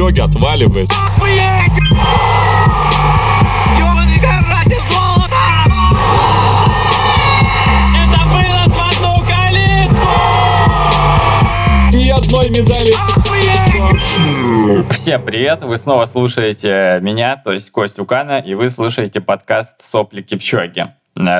чоги отваливается. Это было с в одну калитку! Ни одной медали. Всем привет! Вы снова слушаете меня, то есть Кость Укана, и вы слушаете подкаст «Сопли Кипчоги».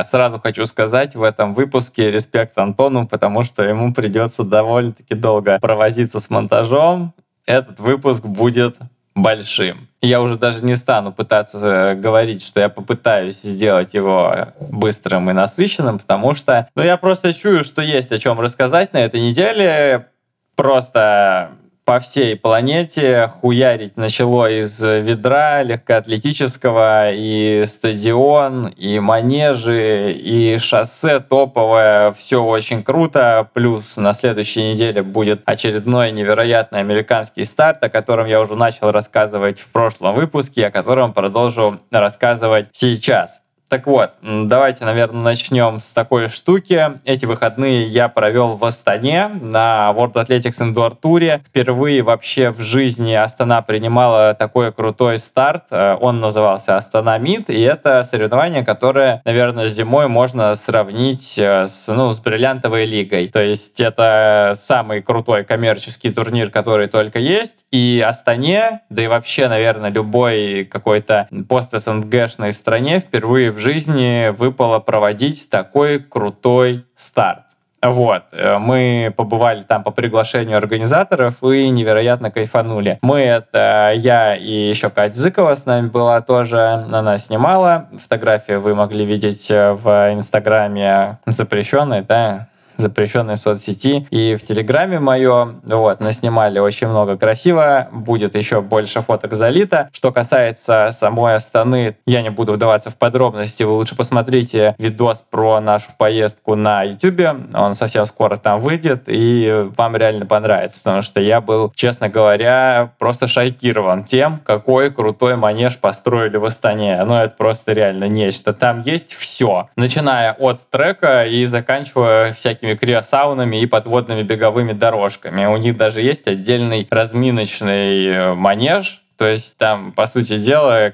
Сразу хочу сказать, в этом выпуске респект Антону, потому что ему придется довольно-таки долго провозиться с монтажом. Этот выпуск будет большим. Я уже даже не стану пытаться говорить, что я попытаюсь сделать его быстрым и насыщенным, потому что я просто чую, что есть о чем рассказать на этой неделе. Просто по всей планете хуярить начало из ведра легкоатлетического, и стадион, и манежи, и шоссе топовое. Все очень круто. Плюс на следующей неделе будет очередной невероятный американский старт, о котором я уже начал рассказывать в прошлом выпуске, о котором продолжу рассказывать сейчас. Так вот, давайте, наверное, начнем с такой штуки. Эти выходные я провел в Астане на World Athletics Indoor Tour. Впервые вообще в жизни Астана принимала такой крутой старт. Он назывался Астана МИД, и это соревнование, которое, наверное, зимой можно сравнить с бриллиантовой лигой. То есть это самый крутой коммерческий турнир, который только есть. И Астане, да и вообще, наверное, любой какой-то пост-СНГшной стране впервые в жизни выпало проводить такой крутой старт. Вот, мы побывали там по приглашению организаторов и невероятно кайфанули. Я и еще Катя Зыкова с нами была тоже, она снимала. Фотографии вы могли видеть в Инстаграме запрещенной, да? Запрещенной соцсети, и в Телеграме моем. Вот, наснимали очень много красиво. Будет еще больше фоток залито. Что касается самой Астаны, я не буду вдаваться в подробности. Вы лучше посмотрите видос про нашу поездку на YouTube. Он совсем скоро там выйдет, и вам реально понравится, потому что я был, честно говоря, просто шокирован тем, какой крутой манеж построили в Астане. Это просто реально нечто. Там есть все, начиная от трека и заканчивая всякими криосаунами и подводными беговыми дорожками. У них даже есть отдельный разминочный манеж. То есть там, по сути дела,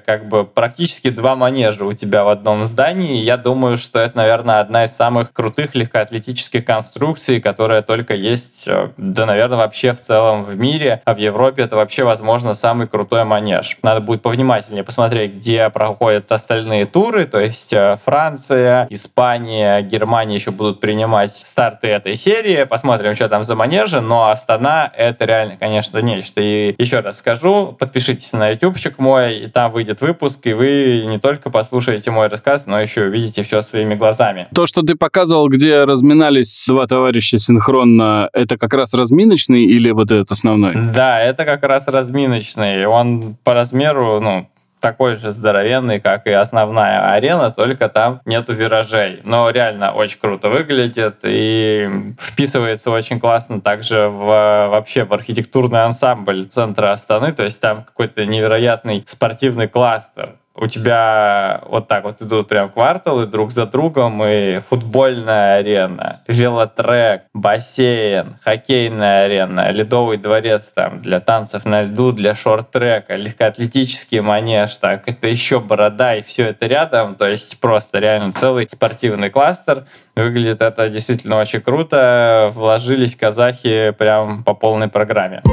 практически два манежа у тебя в одном здании. Я думаю, что это, наверное, одна из самых крутых легкоатлетических конструкций, которая только есть, наверное, вообще в целом в мире. А в Европе это вообще, возможно, самый крутой манеж. Надо будет повнимательнее посмотреть, где проходят остальные туры. То есть Франция, Испания, Германия еще будут принимать старты этой серии. Посмотрим, что там за манежи. Но Астана — это реально, конечно, нечто. И еще раз скажу, подпишитесь на ютубчик мой, и там выйдет выпуск, и вы не только послушаете мой рассказ, но еще увидите все своими глазами. То, что ты показывал, где разминались два товарища синхронно, это как раз разминочный или вот этот основной? Да, это как раз разминочный. Он по размеру, такой же здоровенный, как и основная арена, только там нету виражей. Но реально очень круто выглядит и вписывается очень классно также в архитектурный ансамбль центра Астаны. То есть там какой-то невероятный спортивный кластер. У тебя вот так вот идут прям кварталы друг за другом, и футбольная арена, велотрек, бассейн, хоккейная арена, ледовый дворец там для танцев на льду, для шорт-трека, легкоатлетический манеж, так это еще борода, и все это рядом, то есть просто реально целый спортивный кластер. Выглядит это действительно очень круто, вложились казахи прям по полной программе.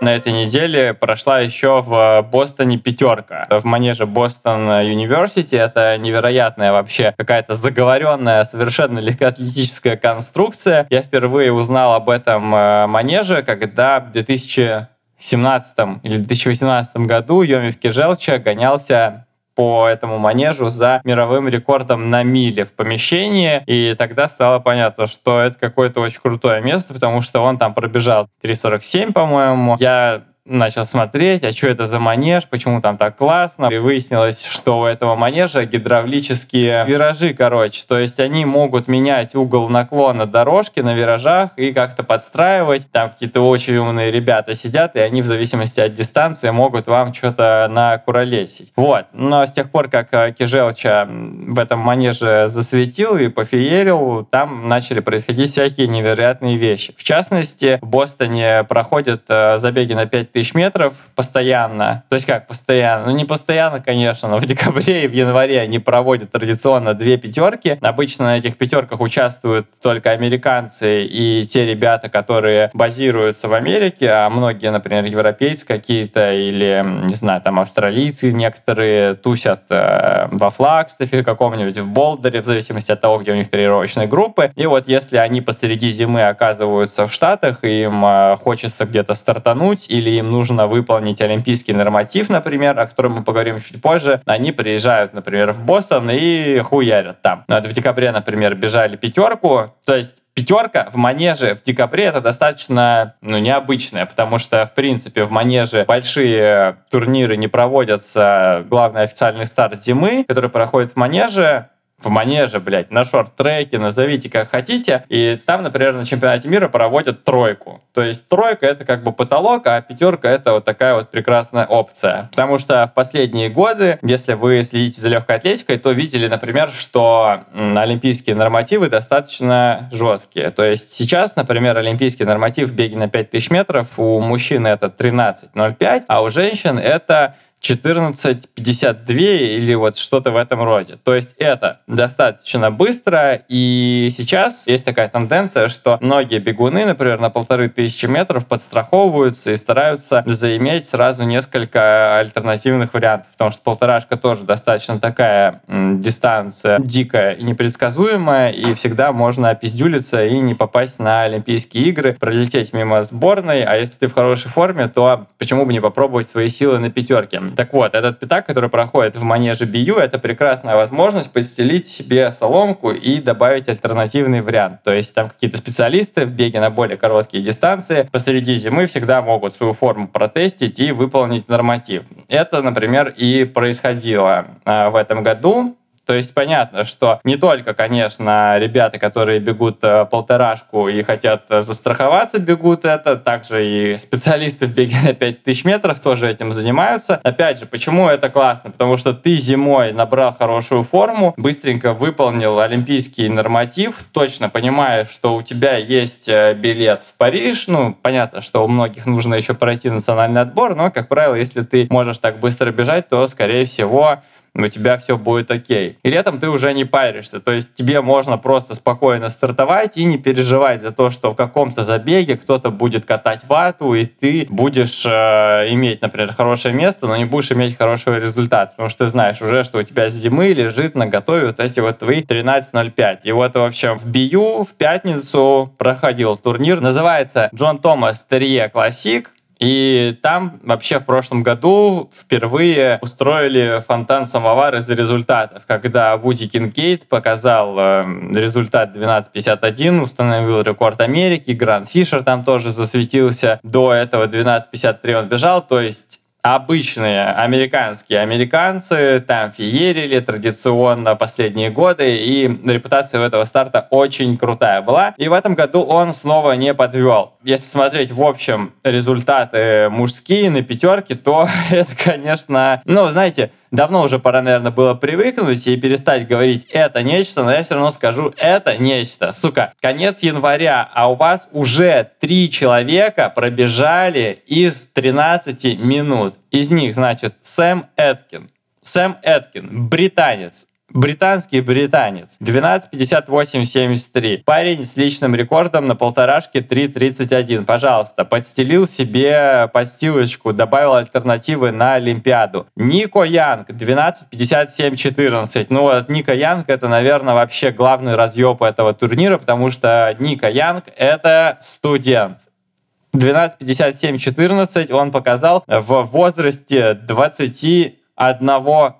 На этой неделе прошла еще в Бостоне пятерка. В манеже Boston University. Это невероятная вообще какая-то заговоренная, совершенно легкоатлетическая конструкция. Я впервые узнал об этом манеже, когда в 2017 или 2018 году Йоми в Кижелча гонялся по этому манежу за мировым рекордом на миле в помещении. И тогда стало понятно, что это какое-то очень крутое место, потому что он там пробежал 3:47, по-моему. Я начал смотреть, а что это за манеж, почему там так классно. И выяснилось, что у этого манежа гидравлические виражи, То есть они могут менять угол наклона дорожки на виражах и как-то подстраивать. Там какие-то очень умные ребята сидят, и они в зависимости от дистанции могут вам что-то накуролесить. Вот. Но с тех пор, как Кижелча в этом манеже засветил и пофеерил, там начали происходить всякие невероятные вещи. В частности, в Бостоне проходят забеги на 5000 метров постоянно. То есть как постоянно? Ну не постоянно, конечно, но в декабре и в январе они проводят традиционно 2 пятерки. Обычно на этих пятерках участвуют только американцы и те ребята, которые базируются в Америке, а многие, например, европейцы какие-то или, не знаю, там австралийцы некоторые тусят во Флагстафе каком-нибудь, в Болдере, в зависимости от того, где у них тренировочные группы. И вот если они посреди зимы оказываются в Штатах, им хочется где-то стартануть или им нужно выполнить олимпийский норматив, например, о котором мы поговорим чуть позже, они приезжают, например, в Бостон и хуярят там. В декабре, например, бежали пятерку, то есть пятерка в манеже в декабре — это достаточно необычное, потому что, в принципе, в манеже большие турниры не проводятся. Главный официальный старт зимы, который проходит в манеже, блядь, на шорт-треке, назовите как хотите, и там, например, на чемпионате мира проводят 3. То есть 3 это как бы потолок, а 5 это вот такая вот прекрасная опция. Потому что в последние годы, если вы следите за легкой атлетикой, то видели, например, что олимпийские нормативы достаточно жесткие. То есть сейчас, например, олимпийский норматив в беге на 5000 метров у мужчин это 13.05, а у женщин это 14.52 или вот что-то в этом роде. То есть это достаточно быстро, и сейчас есть такая тенденция, что многие бегуны, например, на 1500 метров подстраховываются и стараются заиметь сразу несколько альтернативных вариантов, потому что 1,5-ка тоже достаточно такая дистанция дикая и непредсказуемая, и всегда можно опиздюлиться и не попасть на Олимпийские игры, пролететь мимо сборной, а если ты в хорошей форме, то почему бы не попробовать свои силы на 5-ке? Так вот, этот пятак, который проходит в манеже BU, это прекрасная возможность подстелить себе соломку и добавить альтернативный вариант. То есть там какие-то специалисты в беге на более короткие дистанции посреди зимы всегда могут свою форму протестить и выполнить норматив. Это, например, и происходило в этом году. То есть понятно, что не только, конечно, ребята, которые бегут 1,5-ку и хотят застраховаться, бегут это, также и специалисты в беге на 5000 метров тоже этим занимаются. Опять же, почему это классно? Потому что ты зимой набрал хорошую форму, быстренько выполнил олимпийский норматив, точно понимаешь, что у тебя есть билет в Париж. Ну, понятно, что у многих нужно еще пройти национальный отбор, но, как правило, если ты можешь так быстро бежать, то, скорее всего, у тебя все будет окей. И летом ты уже не паришься, то есть тебе можно просто спокойно стартовать и не переживать за то, что в каком-то забеге кто-то будет катать вату, и ты будешь иметь, например, хорошее место, но не будешь иметь хорошего результата, потому что ты знаешь уже, что у тебя с зимы лежит на готове вот эти вот твои 13.05. И вот, в общем, в Бию в пятницу проходил турнир, называется Джон Томас Терьер Классик. И там вообще в прошлом году впервые устроили фонтан-самовар из результатов, когда Вуди Кинкейд показал результат 12.51, установил рекорд Америки, Гранд Фишер там тоже засветился, до этого 12.53 он бежал, то есть обычные американцы там феерили традиционно последние годы, и репутация у этого старта очень крутая была. И в этом году он снова не подвел. Если смотреть, в общем, результаты мужские на 5-ке, то это, конечно, знаете, давно уже пора, наверное, было привыкнуть и перестать говорить «это нечто», но я все равно скажу «это нечто». Сука, конец января, а у вас уже 3 человека пробежали из 13 минут. Из них, значит, Сэм Эткин, британец. Британский британец. 12.58.73. Парень с личным рекордом на 1,5-ке 3.31. Пожалуйста, подстелил себе подстилочку, добавил альтернативы на Олимпиаду. Нико Янг. 12.57.14. Вот Нико Янг — это, наверное, вообще главный разъеб этого турнира, потому что Нико Янг — это студент. 12.57.14 он показал в возрасте 20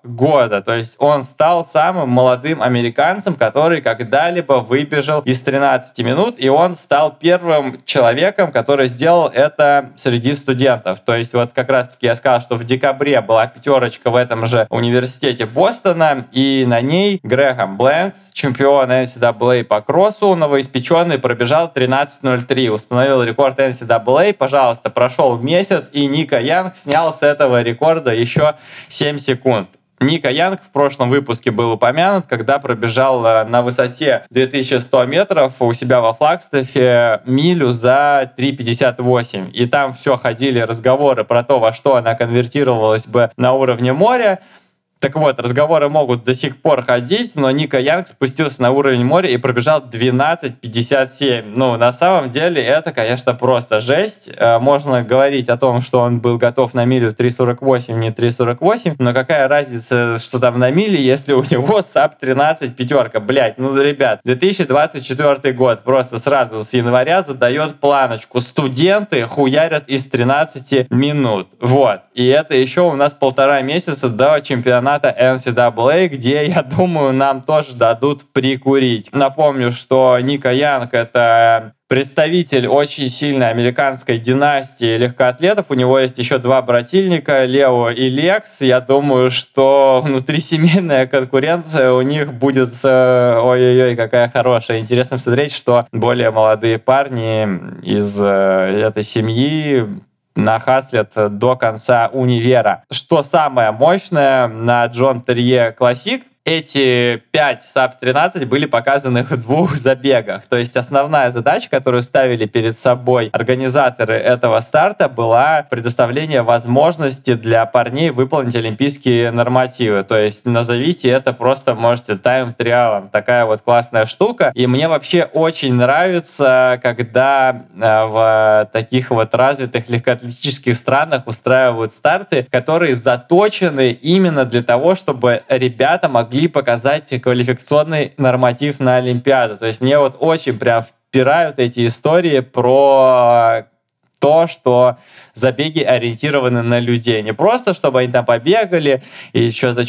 года. То есть он стал самым молодым американцем, который когда-либо выбежал из 13 минут, и он стал первым человеком, который сделал это среди студентов. То есть вот как раз-таки я сказал, что в декабре была пятерочка в этом же университете Бостона, и на ней Грэхэм Блэнкс, чемпион NCAA по кроссу, новоиспеченный, пробежал 13.03, установил рекорд NCAA, пожалуйста, прошел месяц, и Нико Янг снял с этого рекорда еще 7 секунд. Нико Янг в прошлом выпуске был упомянут, когда пробежал на высоте 2100 метров у себя во Флагстафе милю за 3.58. И там все ходили разговоры про то, во что она конвертировалась бы на уровне моря. Так вот, разговоры могут до сих пор ходить, но Нико Янг спустился на уровень моря и пробежал 12.57. Ну, на самом деле, это, конечно, просто жесть. Можно говорить о том, что он был готов на милю 3.48, не 3.48, но какая разница, что там на миле, если у него САП 13 пятерка. Блять, ну, ребят, 2024 год просто сразу с января задает планочку. Студенты хуярят из 13 минут. Вот. И это еще у нас 1.5 месяца до чемпионата NCAA, где, я думаю, нам тоже дадут прикурить. Напомню, что Нико Янг — это представитель очень сильной американской династии легкоатлетов. У него есть еще 2 брательника, Лео и Лекс. Я думаю, что внутрисемейная конкуренция у них будет... Ой-ой-ой, какая хорошая. Интересно посмотреть, что более молодые парни из этой семьи нахаслят до конца универа. Что самое мощное на Джон Терье Классик, эти 5 САП-13 были показаны в 2 забегах. То есть основная задача, которую ставили перед собой организаторы этого старта, была предоставление возможности для парней выполнить олимпийские нормативы. То есть назовите это просто, можете, тайм-триалом. Такая вот классная штука. И мне вообще очень нравится, когда в таких вот развитых легкоатлетических странах устраивают старты, которые заточены именно для того, чтобы ребята могли показать квалификационный норматив на Олимпиаду. То есть мне вот очень прям впирают эти истории про то, что забеги ориентированы на людей. Не просто, чтобы они там побегали и что-то,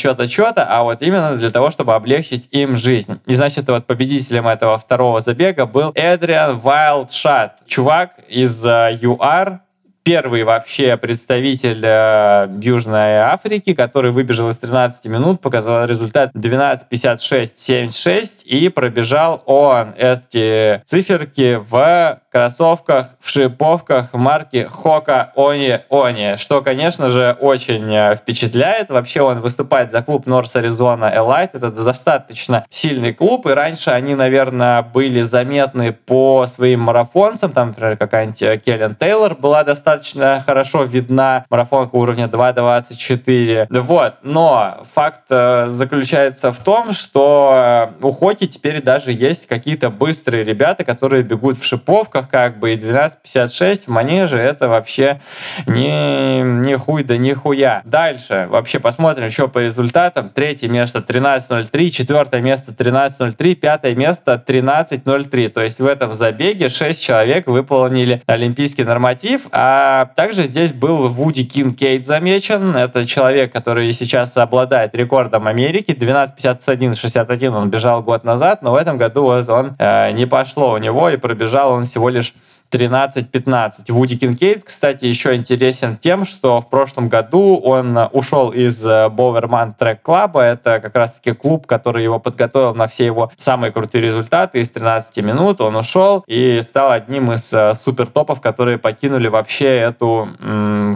а вот именно для того, чтобы облегчить им жизнь. И, значит, вот победителем этого 2 забега был Эдриан Вайлдшат. Чувак из ЮАР, первый вообще представитель Южной Африки, который выбежал из 13 минут, показал результат 12.56.76, и пробежал он эти циферки в кроссовках, в шиповках марки Hoka One One, что, конечно же, очень впечатляет. Вообще он выступает за клуб North Arizona Elite, это достаточно сильный клуб, и раньше они, наверное, были заметны по своим марафонцам, там, например, какая-нибудь Келлин Тейлор была достаточно хорошо видна, марафонка уровня 2.24. Вот. Но факт заключается в том, что у Хоки теперь даже есть какие-то быстрые ребята, которые бегут в шиповках, как бы, и 12.56 в манеже — это вообще не хуй да нихуя. Дальше вообще посмотрим еще по результатам. 3-е место 13.03, 4-е место 13.03, 5-е место 13.03. То есть в этом забеге 6 человек выполнили олимпийский норматив, а также здесь был Вуди Кинкейд замечен. Это человек, который сейчас обладает рекордом Америки. 12.51.61 он бежал год назад, но в этом году вот он не пошло у него, и пробежал он всего лишь 13.15. Вуди Кинкейд, кстати, еще интересен тем, что в прошлом году он ушел из Боуэрман Трек Клаба. Это как раз-таки клуб, который его подготовил на все его самые крутые результаты. Из 13 минут он ушел и стал одним из супертопов, которые покинули вообще эту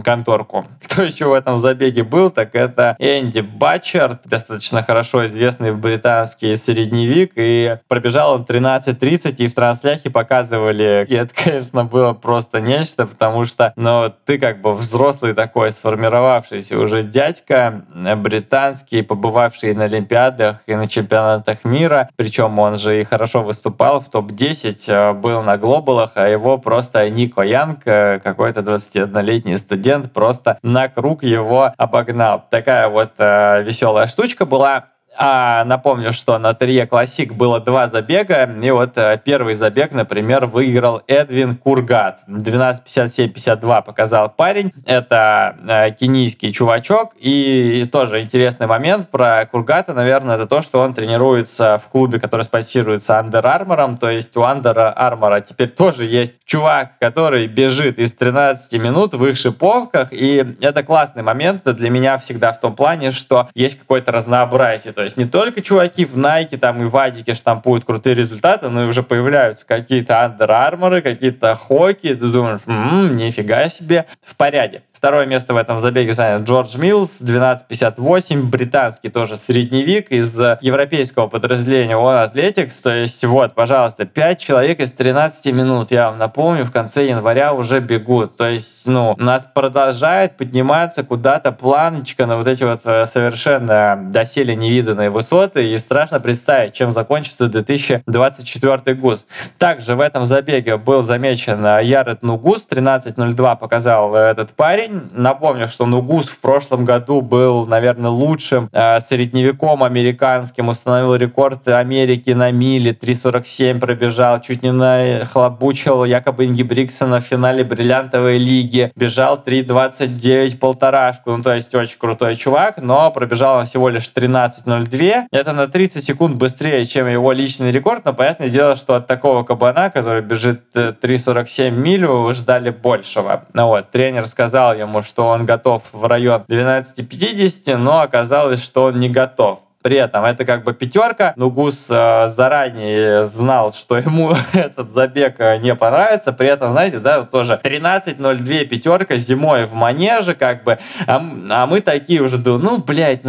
конторку. Кто еще в этом забеге был, так это Энди Батчард, достаточно хорошо известный в британский средневек, и пробежал он 13.30, и в трансляхе показывали, и это, конечно, было просто нечто, потому что, ну, ты как бы взрослый такой, сформировавшийся уже дядька, британский, побывавший на Олимпиадах и на чемпионатах мира, причем он же и хорошо выступал в топ-10, был на глобалах, а его просто Нико Янг, какой-то 21-летний студент, просто на круг его обогнал. Такая вот веселая штучка была. Напомню, что на Терье Классик было 2 забега, и вот первый забег, например, выиграл Эдвин Кургат. 12:57.52 показал парень. Это кенийский чувачок. И тоже интересный момент про Кургата, наверное, это то, что он тренируется в клубе, который спонсируется Under Armour. То есть у Under Armour теперь тоже есть чувак, который бежит из 13 минут в их шиповках. И это классный момент для меня всегда в том плане, что есть какое-то разнообразие. То есть не только чуваки в Nike там, и в Адике штампуют крутые результаты, но и уже появляются какие-то Under Armour, какие-то Hoka. Ты думаешь, нифига себе, в порядке. Второе место в этом забеге занял Джордж Миллс, 12:58, британский тоже средневик из европейского подразделения World Athletics. То есть вот, пожалуйста, 5 человек из 13 минут, я вам напомню, в конце января уже бегут. То есть, у нас продолжает подниматься куда-то планочка на вот эти вот совершенно доселе невиданные высоты, и страшно представить, чем закончится 2024 год. Также в этом забеге был замечен Ярет Нугус, 13:02 показал этот парень. Напомню, что Нугус в прошлом году был, наверное, лучшим средневеком американским, установил рекорд Америки на миле, 3:47 пробежал, чуть не нахлобучил Якоба Ингебригтсена в финале бриллиантовой лиги, бежал 3:29 полторашку, то есть очень крутой чувак, но пробежал он всего лишь 13:02. Это на 30 секунд быстрее, чем его личный рекорд, но понятное дело, что от такого кабана, который бежит 3:47 милю, ждали большего. Тренер сказал ему, что он готов в район 12:50, но оказалось, что он не готов. При этом это как бы пятерка. Нугус заранее знал, что ему этот забег не понравится. При этом, знаете, да, тоже 13:02 пятерка зимой в манеже, как бы. А мы такие уже думаем,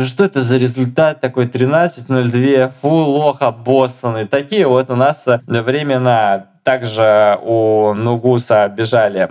что это за результат такой 13:02, фу, лох обоссанный. Такие вот у нас времена. Также у Нугуса бежали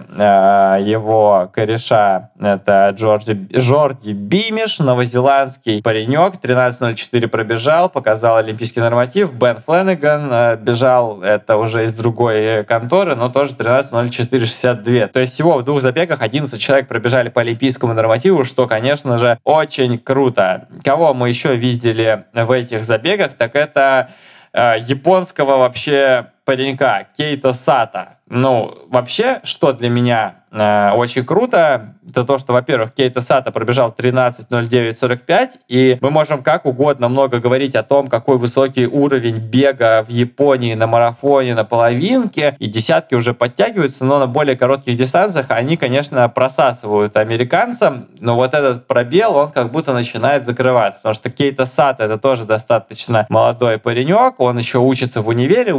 его кореша, это Джорди Бимиш, новозеландский паренек, 13:04 пробежал, показал олимпийский норматив. Бен Фленнеган бежал, это уже из другой конторы, но тоже 13:04.62. То есть всего в 2 забегах 11 человек пробежали по олимпийскому нормативу, что, конечно же, очень круто. Кого мы еще видели в этих забегах, так это японского вообще паренька Кейта Сата. Вообще, что для меня очень круто, это то, что, во-первых, Кейта Сата пробежал 13:09.45, и мы можем как угодно много говорить о том, какой высокий уровень бега в Японии на марафоне, на половинке, и десятки уже подтягиваются, но на более коротких дистанциях они, конечно, просасывают американцам, но вот этот пробел, он как будто начинает закрываться, потому что Кейта Сата — это тоже достаточно молодой паренек, он еще учится в универе,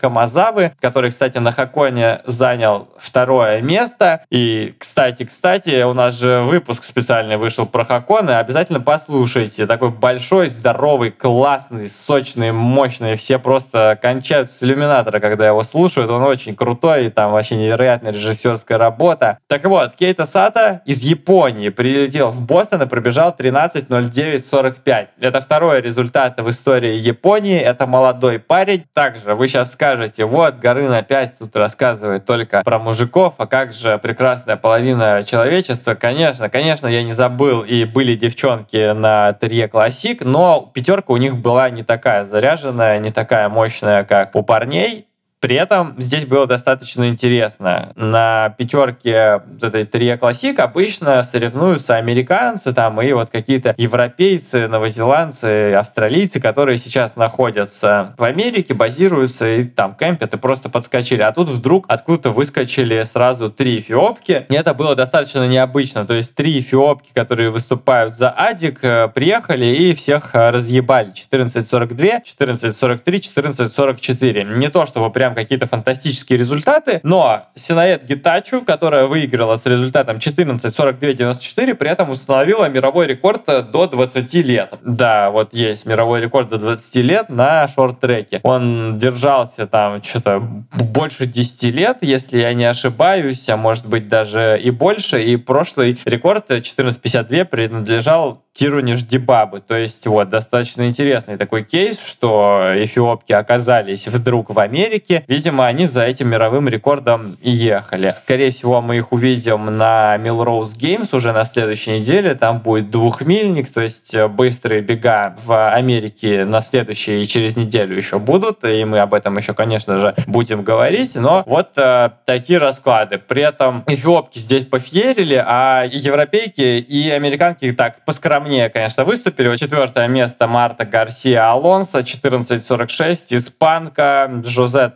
Камазавы, который, кстати, на Хаконе занял 2 место. И, кстати, у нас же выпуск специальный вышел про Хаконе. Обязательно послушайте. Такой большой, здоровый, классный, сочный, мощный. Все просто кончают с иллюминатора, когда его слушают. Он очень крутой, и там вообще невероятная режиссерская работа. Так вот, Кейта Сата из Японии прилетел в Бостон и пробежал 13:09.45. Это 2 результат в истории Японии. Это молодой парень. Также вы сейчас скажете, вот Горын опять тут рассказывает только про мужиков, а как же прекрасная половина человечества. Конечно, я не забыл, и были девчонки на Терье Классик, но пятерка у них была не такая заряженная, не такая мощная, как у парней. При этом здесь было достаточно интересно. На пятерке этой Терье Классик обычно соревнуются американцы там, и вот какие-то европейцы, новозеландцы, австралийцы, которые сейчас находятся в Америке, базируются и там кемпят, и просто подскочили. А тут вдруг откуда-то выскочили сразу 3 эфиопки. И это было достаточно необычно. То есть 3 эфиопки, которые выступают за Адик, приехали и всех разъебали. 14:42, 14:43, 14:44. Не то чтобы прям какие-то фантастические результаты, но Синаэт Гитачу, которая выиграла с результатом 14:42.94, при этом установила мировой рекорд до 20 лет. Да, вот есть мировой рекорд до 20 лет на шорт-треке. Он держался там что-то больше 10 лет, если я не ошибаюсь, а может быть даже и больше, и прошлый рекорд 14:52 принадлежал Тируни Ждибабы. То есть вот достаточно интересный такой кейс, что эфиопки оказались вдруг в Америке. Видимо, они за этим мировым рекордом и ехали. Скорее всего, мы их увидим на Melrose Games уже на следующей неделе. Там будет двухмильник, то есть быстрые бега в Америке на следующей и через неделю еще будут. И мы об этом еще, конечно же, будем говорить. Но вот такие расклады. При этом эфиопки здесь пофеерили, а европейки и американки так поскромнее, конечно, выступили. Вот 4-е место Марта Гарсия Алонсо, 14.46, испанка Жозет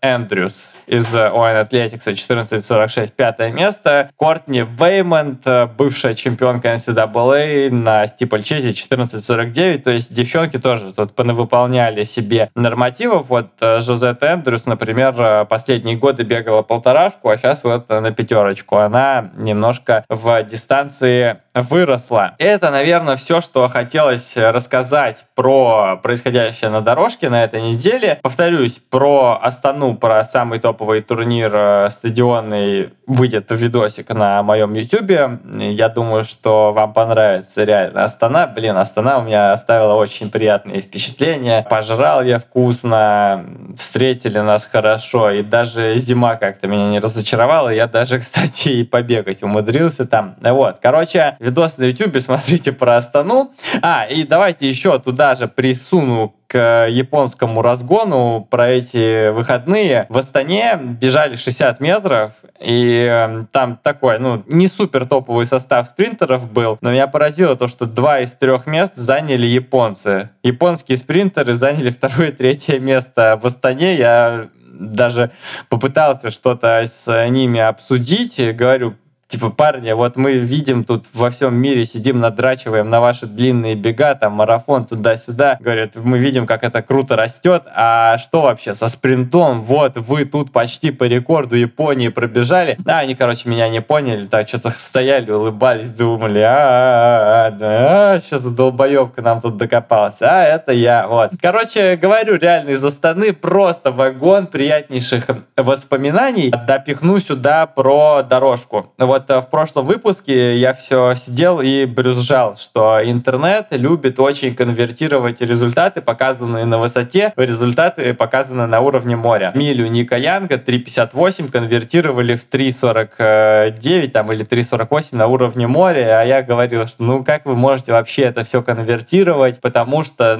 Эндрюс из ON Athletics, 14.46, 5-е место. Кортни Веймонт, бывшая чемпионка NCAA на стиплчейзе, 14.49, то есть девчонки тоже тут понавыполняли себе нормативов. Вот Жозет Эндрюс, например, последние годы бегала полторашку, а сейчас вот на пятерочку. Она немножко в дистанции выросла. Это, наверное, все, что хотелось рассказать про происходящее на дорожке на этой неделе. Повторюсь, про Астану, про самый топовый турнир стадионный выйдет видосик на моем YouTube. Я думаю, что вам понравится реально Астана. Блин, Астана у меня оставила очень приятные впечатления. Пожрал я вкусно, встретили нас хорошо, и даже зима как-то меня не разочаровала. Я даже, кстати, и побегать умудрился там. Вот, короче, видос на YouTube, смотрите про Астану. И давайте еще туда же присуну к японскому разгону про эти выходные. В Астане бежали 60 метров, и там такой, не супер топовый состав спринтеров был, но меня поразило то, что 2 из 3 мест заняли японцы. Японские спринтеры заняли 2-е и 3-е место в Астане. Я даже попытался что-то с ними обсудить, говорю, парни, вот мы видим тут во всем мире, сидим, надрачиваем на ваши длинные бега, там, марафон туда-сюда. Говорят, мы видим, как это круто растет. А что вообще со спринтом? Вот, вы тут почти по рекорду Японии пробежали. Они, меня не поняли, так что-то стояли, улыбались, думали, сейчас долбоеб к нам тут докопался. Это я, вот. Говорю, реально из Астаны просто вагон приятнейших воспоминаний. Допихну сюда про дорожку. Вот в прошлом выпуске я все сидел и брюзжал, что интернет любит очень конвертировать результаты, показанные на высоте, в результаты, показанные на уровне моря. Милю Нико Янга 3.58 конвертировали в 3.49 или 3.48 на уровне моря, а я говорил, что как вы можете вообще это все конвертировать, потому что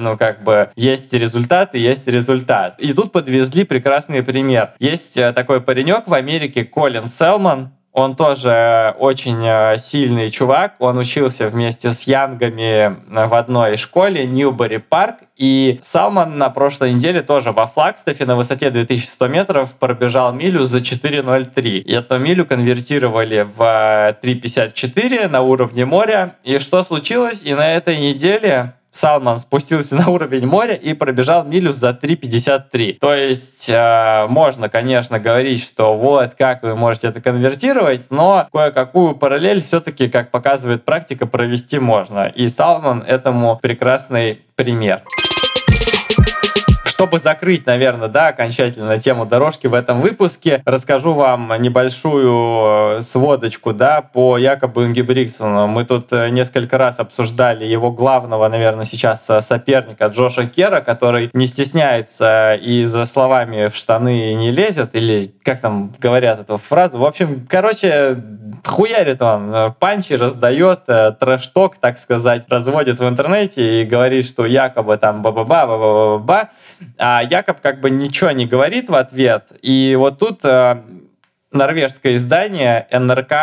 есть результат и есть результат. И тут подвезли прекрасный пример. Есть такой паренек в Америке, Колин Селман. Он тоже очень сильный чувак, он учился вместе с Янгами в одной школе, Ньюбери Парк, и Салман на прошлой неделе тоже во Флагстафе на высоте 2100 метров пробежал милю за 4.03. И эту милю конвертировали в 3.54 на уровне моря, и что случилось? И на этой неделе Салман спустился на уровень моря и пробежал милю за 3.53. То есть можно, конечно, говорить, что вот как вы можете это конвертировать, но кое-какую параллель все-таки, как показывает практика, провести можно. И Салман этому прекрасный пример. Чтобы закрыть, наверное, окончательно тему дорожки в этом выпуске, расскажу вам небольшую сводочку, по Якобу Ингебригтсену. Мы тут несколько раз обсуждали его главного, наверное, сейчас соперника Джоша Кера, который не стесняется и за словами в штаны не лезет, или как там говорят эту фразу. В общем, хуярит он, панчи раздает, трэш-ток, так сказать, разводит в интернете и говорит, что якобы там ба-ба-ба-ба-ба-ба-ба. А Якоб ничего не говорит в ответ. И вот тут норвежское издание НРК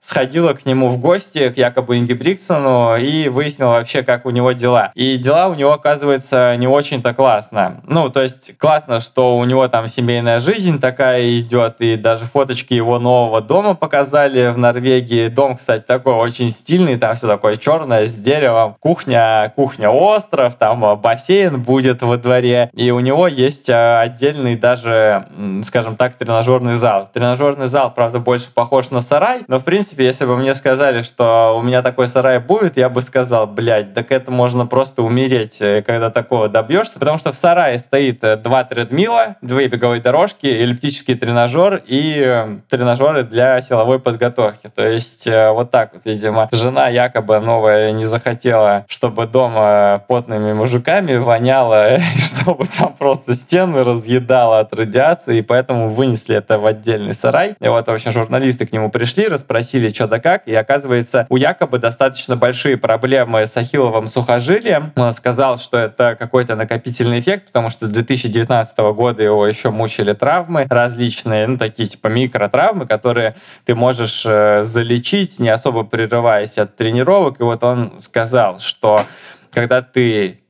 сходила к нему в гости, к Якобу Ингебригтсену, и выяснила вообще, как у него дела. И дела у него, оказывается, не очень-то классно. То есть классно, что у него там семейная жизнь такая идет, и даже фоточки его нового дома показали в Норвегии. Дом, кстати, такой очень стильный, там все такое черное, с деревом. Кухня-остров, там бассейн будет во дворе. И у него есть отдельный даже, скажем так, тренажерный зал. Тренажерный зал, правда, больше похож на сарай, но, в принципе, принципе, если бы мне сказали, что у меня такой сарай будет, я бы сказал, блядь, так это можно просто умереть, когда такого добьешься. Потому что в сарае стоит 2 тредмила, 2 беговые дорожки, эллиптический тренажер и тренажеры для силовой подготовки. То есть вот так вот, видимо, жена якобы новая не захотела, чтобы дома потными мужиками воняло, чтобы там просто стены разъедало от радиации, и поэтому вынесли это в отдельный сарай. И вот, в общем, журналисты к нему пришли, расспросили, что да как, и оказывается, у якобы достаточно большие проблемы с ахилловым сухожилием. Он сказал, что это какой-то накопительный эффект, потому что с 2019 года его еще мучили травмы различные, ну, такие типа микротравмы, которые ты можешь залечить, не особо прерываясь от тренировок. И вот он сказал, что когда ты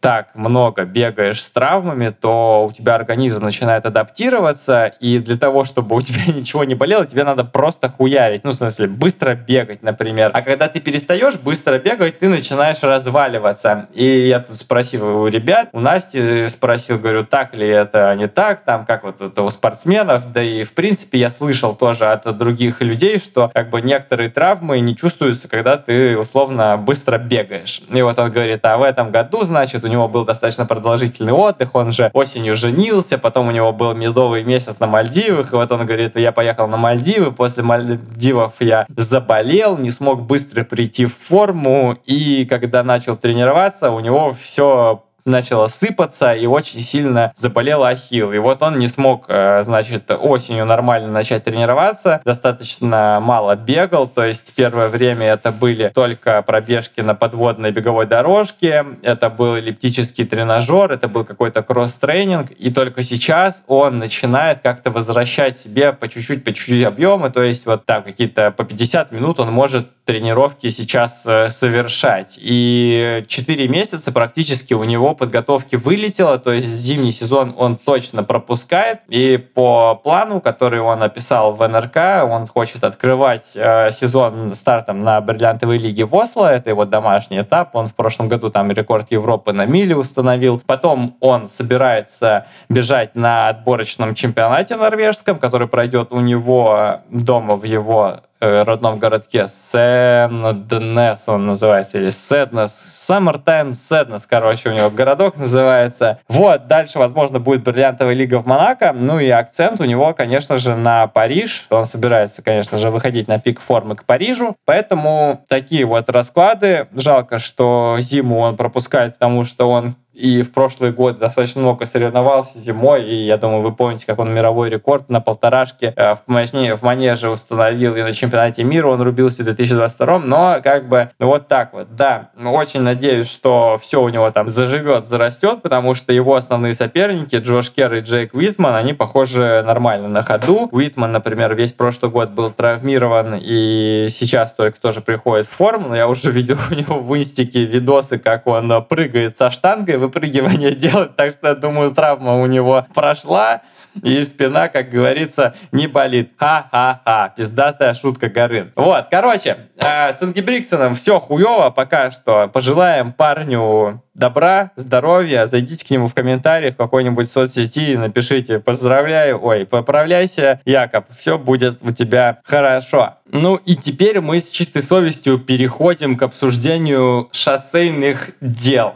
так много бегаешь с травмами, то у тебя организм начинает адаптироваться, и для того, чтобы у тебя ничего не болело, тебе надо просто хуярить. Ну, в смысле, быстро бегать, например. А когда ты перестаешь быстро бегать, ты начинаешь разваливаться. И я тут спросил у ребят, у Насти спросил, говорю, так ли это, не так, там, как вот это у спортсменов. Да и, в принципе, я слышал тоже от других людей, что как бы некоторые травмы не чувствуются, когда ты, условно, быстро бегаешь. И вот он говорит, а в этом году, значит, у него был достаточно продолжительный отдых, он же осенью женился, потом у него был медовый месяц на Мальдивах, и вот он говорит, я поехал на Мальдивы, после Мальдивов я заболел, не смог быстро прийти в форму, и когда начал тренироваться, у него все начало сыпаться и очень сильно заболел ахилл. И вот он не смог, значит, осенью нормально начать тренироваться, достаточно мало бегал, то есть первое время это были только пробежки на подводной беговой дорожке, это был эллиптический тренажер, это был какой-то кросс-тренинг, и только сейчас он начинает как-то возвращать себе по чуть-чуть объемы, то есть вот там какие-то по 50 минут он может тренировки сейчас совершать. И 4 месяца практически у него подготовки вылетело, то есть зимний сезон он точно пропускает, и по плану, который он описал в НРК, он хочет открывать сезон стартом на бриллиантовой лиге в Осло, это его домашний этап, он в прошлом году там рекорд Европы на миле установил, потом он собирается бежать на отборочном чемпионате норвежском, который пройдет у него дома в его родном городке Сэднес, он называется, или Сэднес, Summertime Сэднес, короче, у него городок называется. Вот, дальше, возможно, будет бриллиантовая лига в Монако, ну и акцент у него, конечно же, на Париж. Он собирается, конечно же, выходить на пик формы к Парижу, поэтому такие вот расклады. Жалко, что зиму он пропускает, потому что он и в прошлые годы достаточно много соревновался зимой, и я думаю, вы помните, как он мировой рекорд на полторашке в манеже установил, и на чемпионате мира он рубился в 2022, но как бы вот так вот, да. Очень надеюсь, что все у него там заживет, зарастет, потому что его основные соперники, Джош Керр и Джейк Уитман, они, похоже, нормально на ходу. Уитман, например, весь прошлый год был травмирован, и сейчас только тоже приходит в форму, но я уже видел у него в инстике видосы, как он прыгает со штангой, выпрыгивание делать, так что, я думаю, травма у него прошла, и спина, как говорится, не болит. Ха-ха-ха, пиздатая шутка горы. Вот, короче, с Ингебригтсеном все хуево пока что. Пожелаем парню добра, здоровья. Зайдите к нему в комментарии в какой-нибудь соцсети и напишите «Поздравляю», ой, «Поправляйся, Якоб, все будет у тебя хорошо». Ну и теперь мы с чистой совестью переходим к обсуждению шоссейных дел.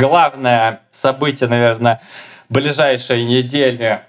Главное событие, наверное, ближайшей недели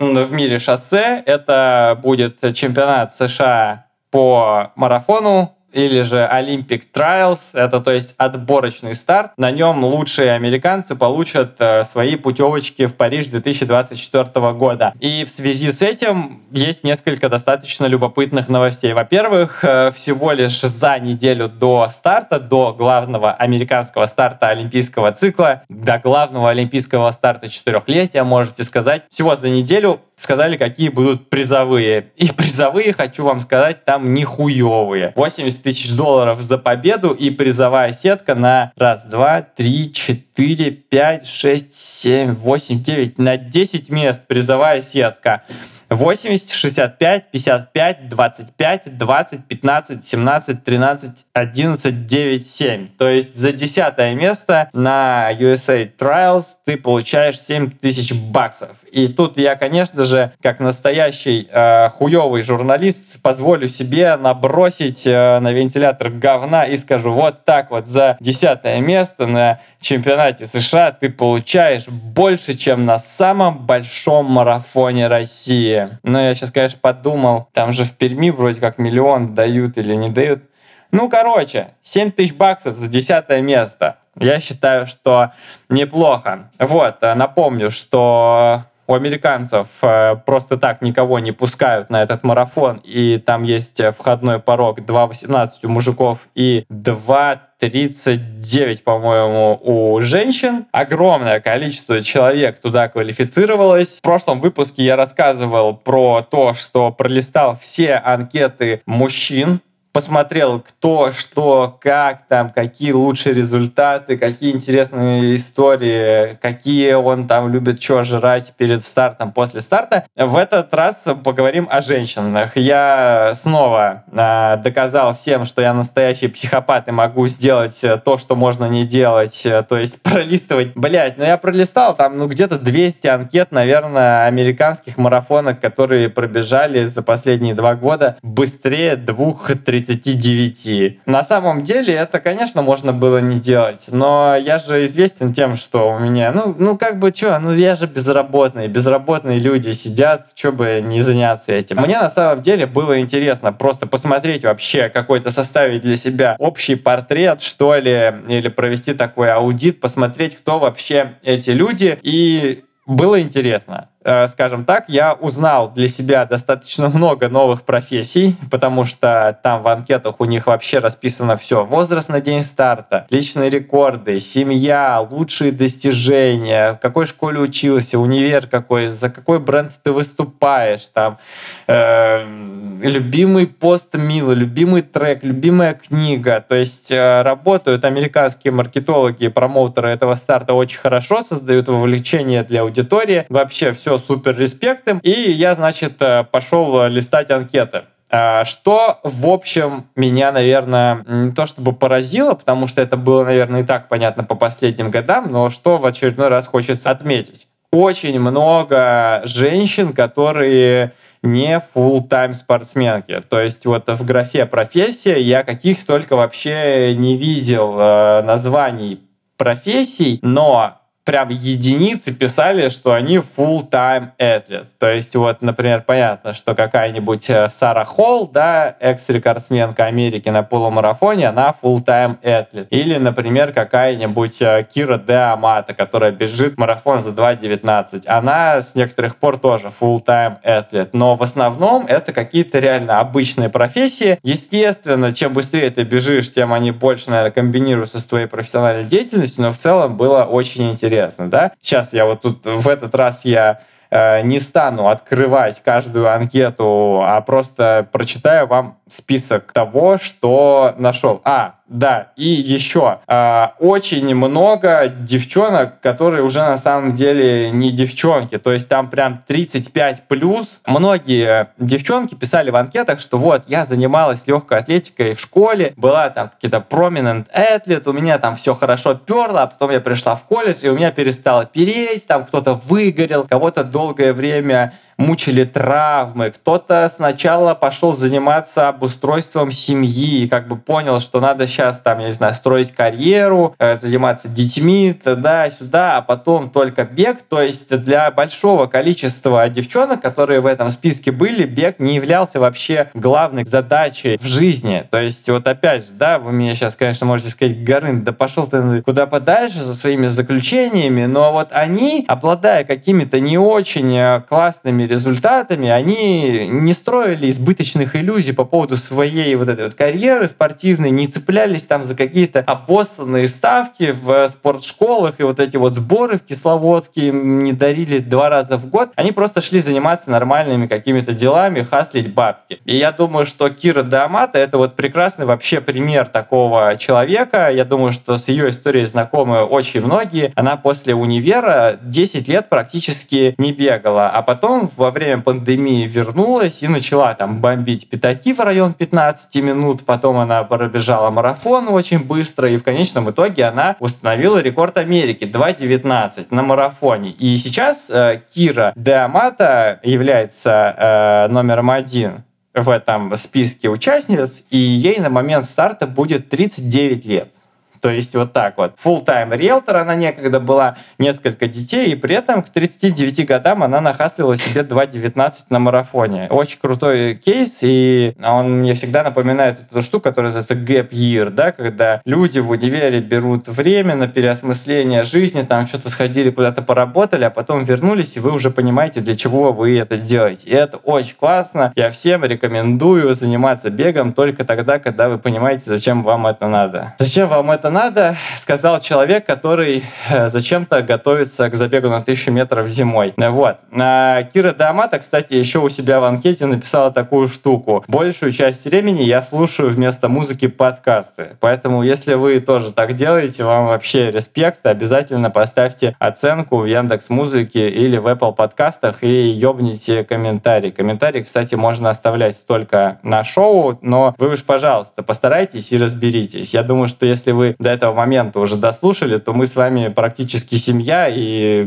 в мире шоссе — это будет чемпионат США по марафону, или же Olympic Trials, это, то есть, отборочный старт. На нем лучшие американцы получат свои путевочки в Париж 2024 года. И в связи с этим есть несколько достаточно любопытных новостей. Во-первых, всего лишь за неделю до старта, до главного американского старта олимпийского цикла, до главного олимпийского старта четырехлетия, можете сказать, всего за неделю сказали, какие будут призовые. И призовые, хочу вам сказать, там нихуевые. $80 тысяч за победу, и призовая сетка на 1, 2, 3, 4, 5, 6, 7, 8, 9, на 10 мест призовая сетка. 80, 65, 55, 25, 20, 15, 17, 13, 11, 9, 7. То есть за 10 место на USA Trials ты получаешь $7000. И тут я, конечно же, как настоящий хуёвый журналист, позволю себе набросить на вентилятор говна и скажу: вот так вот за 10 место на чемпионате США ты получаешь больше, чем на самом большом марафоне России. Но я сейчас, конечно, подумал, там же в Перми вроде как миллион дают или не дают. Ну, короче, $7000 за 10 место. Я считаю, что неплохо. Вот, напомню, что у американцев просто так никого не пускают на этот марафон, и там есть входной порог 2.18 у мужиков и 2.39, по-моему, у женщин. Огромное количество человек туда квалифицировалось. В прошлом выпуске я рассказывал про то, что пролистал все анкеты мужчин, посмотрел, кто, что, как, там, какие лучшие результаты, какие интересные истории, какие он там любит что жрать перед стартом, после старта. В этот раз поговорим о женщинах. Я снова доказал всем, что я настоящий психопат и могу сделать то, что можно не делать, то есть пролистывать. Блять, но я пролистал там, где-то 200 анкет, наверное, американских марафонок, которые пробежали за последние 2 года быстрее 2:39. На самом деле это, конечно, можно было не делать, но я же известен тем, что у меня, я же безработные люди сидят, что бы не заняться этим. Мне на самом деле было интересно просто посмотреть вообще, какой-то составить для себя общий портрет, что ли, или провести такой аудит, посмотреть, кто вообще эти люди, и было интересно. Скажем так, я узнал для себя достаточно много новых профессий, потому что там в анкетах у них вообще расписано все: возраст на день старта, личные рекорды, семья, лучшие достижения, в какой школе учился, универ какой, за какой бренд ты выступаешь, там, любимый пост Мила, любимый трек, любимая книга. То есть работают американские маркетологи и промоутеры этого старта очень хорошо, создают вовлечение для аудитории. Вообще все супер респектом. И я, пошел листать анкеты. Что, в общем, меня, наверное, не то чтобы поразило, потому что это было, наверное, и так понятно по последним годам, но что в очередной раз хочется отметить. Очень много женщин, которые не фулл-тайм спортсменки. То есть вот в графе «профессия» я каких только вообще не видел названий профессий, но прям единицы писали, что они full-time athlete. То есть вот, например, понятно, что какая-нибудь Сара Холл, да, экс-рекордсменка Америки на полумарафоне, она full-time athlete. Или, например, какая-нибудь Кира Д'Амато, которая бежит марафон за 2:19. Она с некоторых пор тоже full-time athlete. Но в основном это какие-то реально обычные профессии. Естественно, чем быстрее ты бежишь, тем они больше, наверное, комбинируются с твоей профессиональной деятельностью, но в целом было очень интересно. Да? Сейчас я вот тут в этот раз я не стану открывать каждую анкету, а просто прочитаю вам список того, что нашел. И еще очень много девчонок, которые уже на самом деле не девчонки, то есть там прям 35+. Многие девчонки писали в анкетах, что вот я занималась легкой атлетикой в школе, была там какие-то prominent athlete, у меня там все хорошо перло, а потом я пришла в колледж и у меня перестало переть, там кто-то выгорел, кого-то долгое время мучили травмы, кто-то сначала пошел заниматься обустройством семьи и понял, что надо сейчас строить карьеру, заниматься детьми, туда-сюда, а потом только бег. То есть для большого количества девчонок, которые в этом списке были, бег не являлся вообще главной задачей в жизни. То есть вот опять же, вы меня сейчас, конечно, можете сказать: Горын, да пошел ты куда подальше со своими заключениями, но вот они, обладая какими-то не очень классными результатами, они не строили избыточных иллюзий по поводу своей карьеры спортивной, не цеплялись за какие-то обоссанные ставки в спортшколах, и эти сборы в Кисловодске им не дарили 2 раза в год. Они просто шли заниматься нормальными какими-то делами, хаслить бабки. И я думаю, что Кира Д'Амато — это прекрасный вообще пример такого человека. Я думаю, что с ее историей знакомы очень многие. Она после универа 10 лет практически не бегала, а потом во время пандемии вернулась и начала там бомбить пятаки в район 15 минут, потом она пробежала марафон очень быстро, и в конечном итоге она установила рекорд Америки 2:19 на марафоне. И сейчас Кира Д'Амато является номером 1 в этом списке участниц, и ей на момент старта будет 39 лет. То есть вот так вот. Фулл-тайм риэлтор она некогда была, несколько детей, и при этом к 39 годам она нахаслила себе 2:19 на марафоне. Очень крутой кейс, и он мне всегда напоминает эту штуку, которая называется gap year, да, когда люди в универе берут время на переосмысление жизни, там что-то сходили, куда-то поработали, а потом вернулись, и вы уже понимаете, для чего вы это делаете. И это очень классно. Я всем рекомендую заниматься бегом только тогда, когда вы понимаете, зачем вам это надо. Зачем вам это надо, сказал человек, который зачем-то готовится к забегу на 1000 метров зимой. Вот. Кира Д'Амато, кстати, еще у себя в анкете написала такую штуку: большую часть времени я слушаю вместо музыки подкасты. Поэтому, если вы тоже так делаете, вам вообще респект. Обязательно поставьте оценку в Яндекс.Музыке или в Apple подкастах и ёбните комментарий. Комментарий, кстати, можно оставлять только на шоу, но вы уж, пожалуйста, постарайтесь и разберитесь. Я думаю, что если вы до этого момента уже дослушали, то мы с вами практически семья, и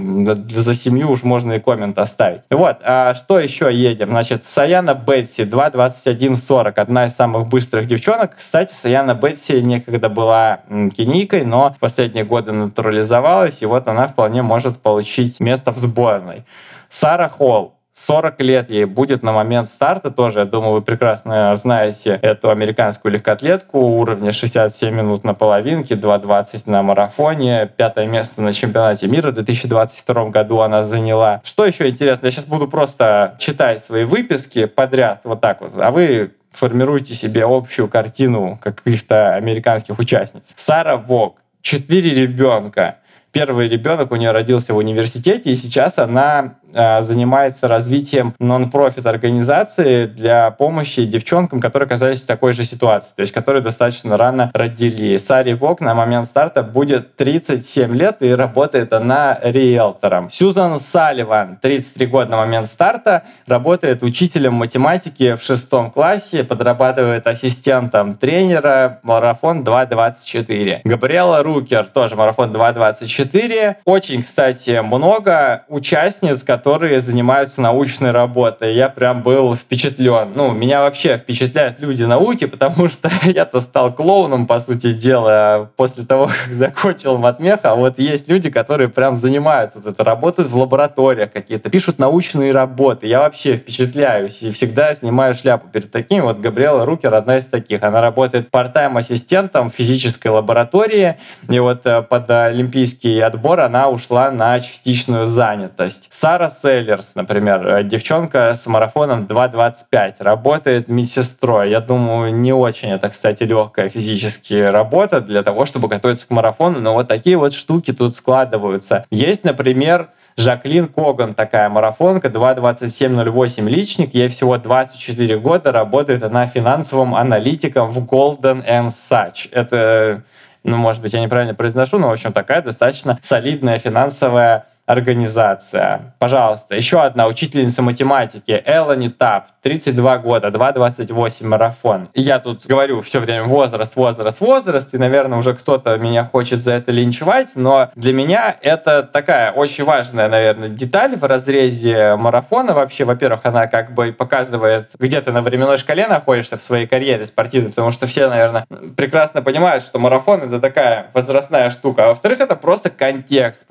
за семью уж можно и коммент оставить. Вот, а что еще едем? Значит, Саяна Бетси, 2:21:40, одна из самых быстрых девчонок. Кстати, Саяна Бетси некогда была кенийкой, но в последние годы натурализовалась, и вот она вполне может получить место в сборной. Сара Холл, 40 лет ей будет на момент старта тоже. Я думаю, вы прекрасно знаете эту американскую легкоатлетку уровня 67 минут на половинке, 2:20 на марафоне, 5-е место на чемпионате мира в 2022 году она заняла. Что еще интересно? Я сейчас буду просто читать свои выписки подряд, вот так вот. А вы формируйте себе общую картину каких-то американских участниц. Сара Вок, 4 ребенка. Первый ребенок у нее родился в университете, и сейчас она занимается развитием нон-профит организации для помощи девчонкам, которые оказались в такой же ситуации, то есть которые достаточно рано родили. Саре Вок на момент старта будет 37 лет, и работает она риэлтором. Сьюзан Салливан, 33 года на момент старта, работает учителем математики в 6 классе, подрабатывает ассистентом тренера, марафон 2:24. Габриэла Рукер, тоже марафон 2:24. Очень, кстати, много участниц, которые занимаются научной работой. Я прям был впечатлен. Ну, меня вообще впечатляют люди науки, потому что я-то стал клоуном, по сути дела, после того, как закончил матмех. А вот есть люди, которые прям занимаются это, работают в лабораториях какие-то, пишут научные работы. Я вообще впечатляюсь и всегда снимаю шляпу перед такими. Вот Габриэла Рукер одна из таких. Она работает парт-тайм-ассистентом в физической лаборатории. И вот под олимпийский отбор она ушла на частичную занятость. Сара Селлерс, например, девчонка с марафоном 2:25, работает медсестрой. Я думаю, не очень это, кстати, легкая физически работа для того, чтобы готовиться к марафону, но вот такие вот штуки тут складываются. Есть, например, Жаклин Коган, такая марафонка, 2:27:08 личник, ей всего 24 года, работает она финансовым аналитиком в Golden and Such. Это, ну, может быть, я неправильно произношу, но, в общем, такая достаточно солидная финансовая организация. Пожалуйста, еще одна учительница математики, Элани Тап, 32 года, 2:28 марафон. Я тут говорю все время возраст, и, наверное, уже кто-то меня хочет за это линчевать, но для меня это такая очень важная, наверное, деталь в разрезе марафона вообще. Во-первых, она как бы показывает, где ты на временной шкале находишься в своей карьере спортивной, потому что все, наверное, прекрасно понимают, что марафон — это такая возрастная штука. А во-вторых, это просто контекст,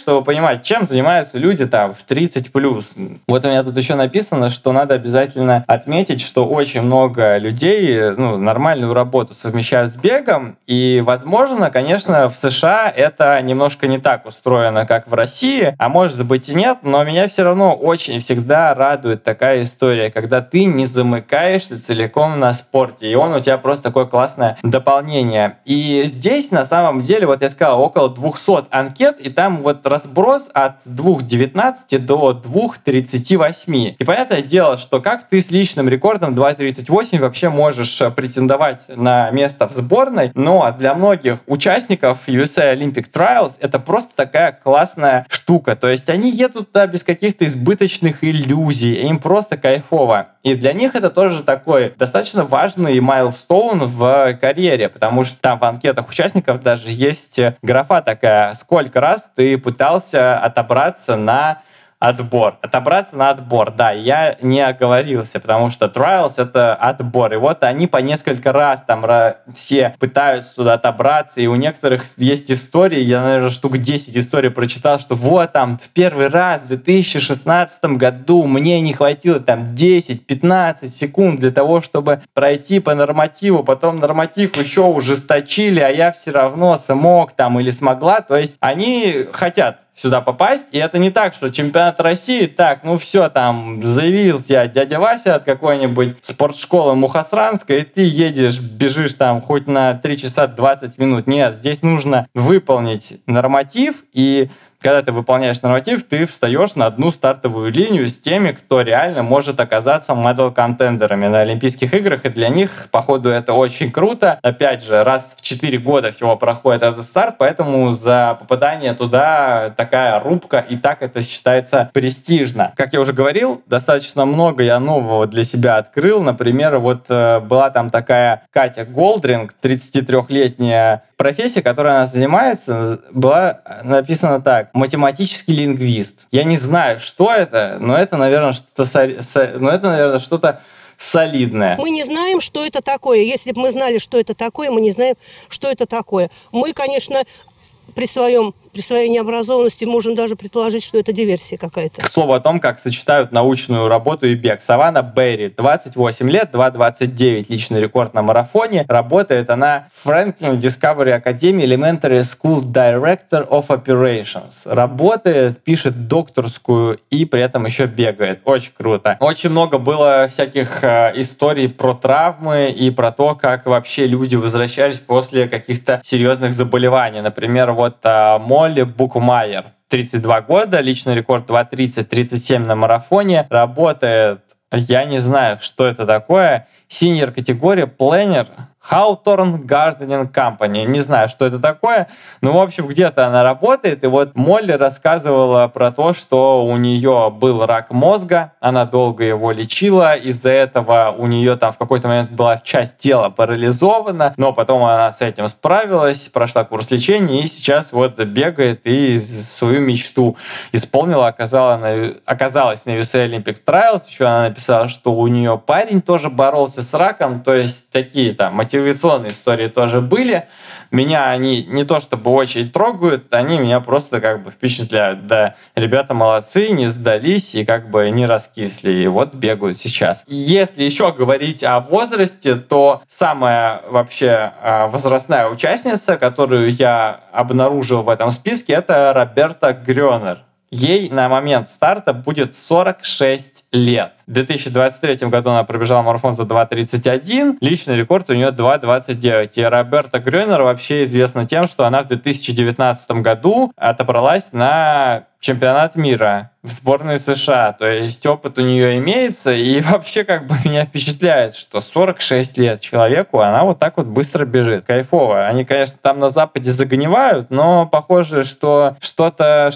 чтобы понимать, чем занимаются люди там в 30+. Вот у меня тут еще написано, что надо обязательно отметить, что очень много людей, ну, нормальную работу совмещают с бегом, и, возможно, конечно, в США это немножко не так устроено, как в России, а может быть и нет, но меня все равно очень всегда радует такая история, когда ты не замыкаешься целиком на спорте, и он у тебя просто такое классное дополнение. И здесь, на самом деле, вот я сказал, около 200 анкет, и там вот разбор сброс от 2.19 до 2.38. И понятное дело, что как ты с личным рекордом 2.38 вообще можешь претендовать на место в сборной, но для многих участников USA Olympic Trials это просто такая классная штука. То есть они едут туда без каких-то избыточных иллюзий, им просто кайфово. И для них это тоже такой достаточно важный майлстоун в карьере, потому что там в анкетах участников даже есть графа такая, сколько раз ты пытался отобраться на отбор, да, я не оговорился, потому что trials — это отбор, и вот они по несколько раз там все пытаются туда отобраться, и у некоторых есть истории, я, наверное, штук 10 историй прочитал, что вот там в первый раз в 2016 году мне не хватило там 10-15 секунд для того, чтобы пройти по нормативу, потом норматив еще ужесточили, а я все равно смог там или смогла, то есть они хотят сюда попасть, и это не так, что чемпионат России, так, ну все, там, заявился дядя Вася от какой-нибудь спортшколы Мухосранской, и ты едешь, бежишь там хоть на 3 часа 20 минут. Нет, здесь нужно выполнить норматив, и когда ты выполняешь норматив, ты встаешь на одну стартовую линию с теми, кто реально может оказаться медал-контендерами на Олимпийских играх, и для них, походу, это очень круто. Опять же, раз в 4 года всего проходит этот старт, поэтому за попадание туда такая рубка, и так это считается престижно. Как я уже говорил, достаточно много я нового для себя открыл. Например, вот была там такая Катя Голдринг, 33-летняя профессия, которой она занимается, была написана так: математический лингвист. Я не знаю, что это, но это, наверное, что-то солидное. Мы не знаем, что это такое. Если бы мы знали, что это такое, мы не знаем, что это такое. Мы, конечно, при своей необразованности можем даже предположить, что это диверсия какая-то. К слову о том, как сочетают научную работу и бег. Саванна Берри, 28 лет, 2.29, личный рекорд на марафоне. Работает она в Franklin Discovery Academy, Elementary School Director of Operations. Работает, пишет докторскую и при этом еще бегает. Очень круто. Очень много было всяких историй про травмы и про то, как вообще люди возвращались после каких-то серьезных заболеваний. Например, вот Молли Букмайер, 32 года, личный рекорд 2.30, 37 на марафоне, работает, я не знаю, что это такое, синьор категория, планер, Hawthorne Gardening Company. Не знаю, что это такое, но, в общем, где-то она работает. И вот Молли рассказывала про то, что у нее был рак мозга, она долго его лечила, из-за этого у нее там в какой-то момент была часть тела парализована, но потом она с этим справилась, прошла курс лечения и сейчас вот бегает и свою мечту исполнила, оказалась на USA Olympic Trials. Еще она написала, что у нее парень тоже боролся с раком, то есть такие там мотивационные истории тоже были. Меня они не то чтобы очень трогают, они меня просто как бы впечатляют. Да, ребята молодцы, не сдались и как бы не раскисли. И вот бегают сейчас. Если еще говорить о возрасте, то самая вообще возрастная участница, которую я обнаружил в этом списке, это Роберта Грёнер. Ей на момент старта будет 46 лет. В 2023 году она пробежала марафон за 2.31, личный рекорд у нее 2.29. И Роберта Грёнер вообще известна тем, что она в 2019 году отобралась на чемпионат мира в сборной США. То есть опыт у нее имеется, и вообще как бы меня впечатляет, что 46 лет человеку, она вот так вот быстро бежит. Кайфово. Они, конечно, там на Западе загнивают, но похоже, что что-то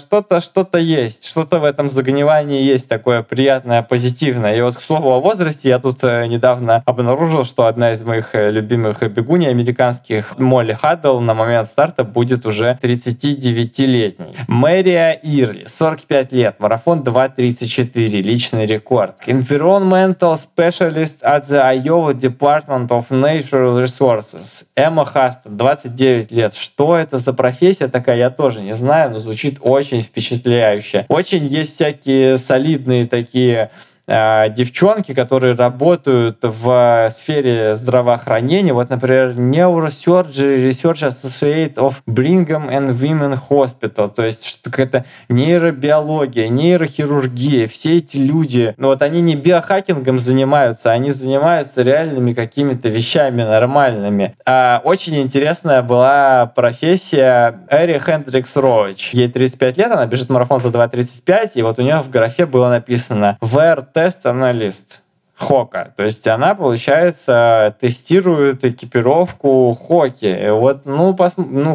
есть. Что-то в этом загнивании есть такое приятное, позитивное. И вот, к слову о возрасте, я тут недавно обнаружил, что одна из моих любимых бегуней американских, Молли Хаддл, на момент старта будет уже 39-летней. Мэрия Ирли, 45 лет, марафон 2.34, личный рекорд. Environmental Specialist at the Iowa Department of Natural Resources. Эмма Хастон, 29 лет. Что это за профессия такая, я тоже не знаю, но звучит очень впечатляюще. Очень есть всякие солидные такие девчонки, которые работают в сфере здравоохранения, вот, например, Neurosurgery Research Associate of Brigham and Women Hospital, то есть что какая-то нейробиология, нейрохирургия, все эти люди, ну вот они не биохакингом занимаются, они занимаются реальными какими-то вещами нормальными. А очень интересная была профессия Эри Хендрикс Роуч. Ей 35 лет, она бежит марафон за 2.35, и вот у нее в графе было написано «VR-тест-аналист». Хока. То есть она, получается, тестирует экипировку Хоки. И вот, ну,